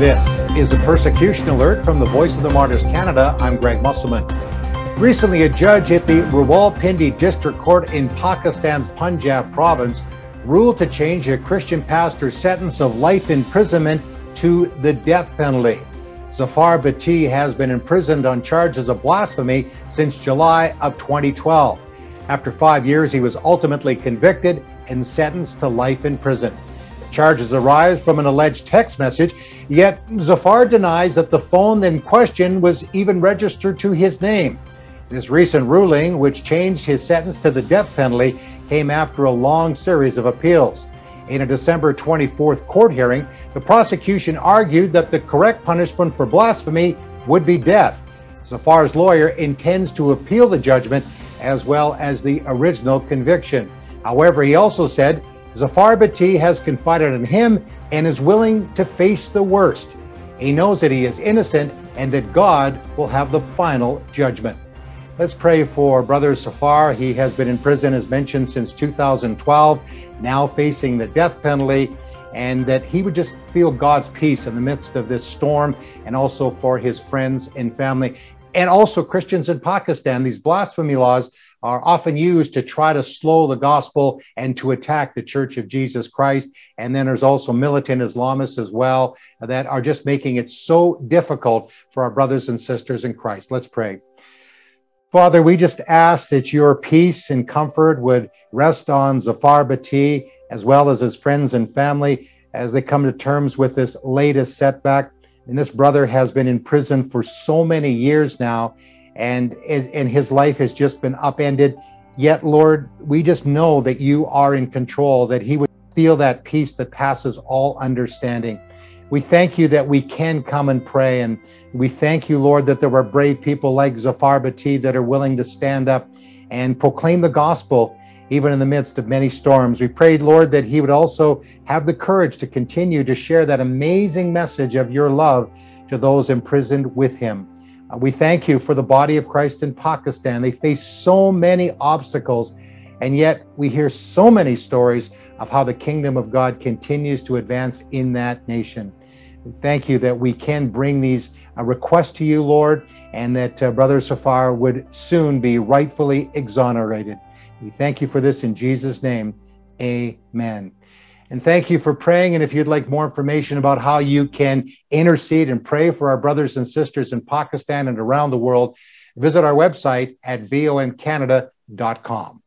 This is a persecution alert from the Voice of the Martyrs Canada. I'm Greg Musselman. Recently, a judge at the Rawalpindi District Court in Pakistan's Punjab province ruled to change a Christian pastor's sentence of life imprisonment to the death penalty. Zafar Bhatti has been imprisoned on charges of blasphemy since July of 2012. After 5 years, he was ultimately convicted and sentenced to life in prison. Charges arise from an alleged text message, yet Zafar denies that the phone in question was even registered to his name. This recent ruling, which changed his sentence to the death penalty, came after a long series of appeals. In a December 24th court hearing, the prosecution argued that the correct punishment for blasphemy would be death. Zafar's lawyer intends to appeal the judgment as well as the original conviction. However, he also said Zafar Bhatti has confided in him and is willing to face the worst. He knows that he is innocent and that God will have the final judgment. Let's pray for Brother Zafar. He has been in prison, as mentioned, since 2012, now facing the death penalty, and that he would just feel God's peace in the midst of this storm, and also for his friends and family, and also Christians in Pakistan. These blasphemy laws are often used to try to slow the gospel and to attack the Church of Jesus Christ. And then there's also militant Islamists as well that are just making it so difficult for our brothers and sisters in Christ. Let's pray. Father, we just ask that your peace and comfort would rest on Zafar Bhatti as well as his friends and family as they come to terms with this latest setback. And this brother has been in prison for so many years now, and his life has just been upended. Yet, Lord, we just know that you are in control, that he would feel that peace that passes all understanding. We thank you that we can come and pray, and we thank you, Lord, that there are brave people like Zafar Bhatti that are willing to stand up and proclaim the gospel even in the midst of many storms. We prayed, Lord, that he would also have the courage to continue to share that amazing message of your love to those imprisoned with him. We thank you for the body of Christ in Pakistan. They face so many obstacles, and yet we hear so many stories of how the kingdom of God continues to advance in that nation. We thank you that we can bring these requests to you, Lord, and that Brother Zafar would soon be rightfully exonerated. We thank you for this in Jesus' name. Amen. And thank you for praying. And if you'd like more information about how you can intercede and pray for our brothers and sisters in Pakistan and around the world, visit our website at vomcanada.com.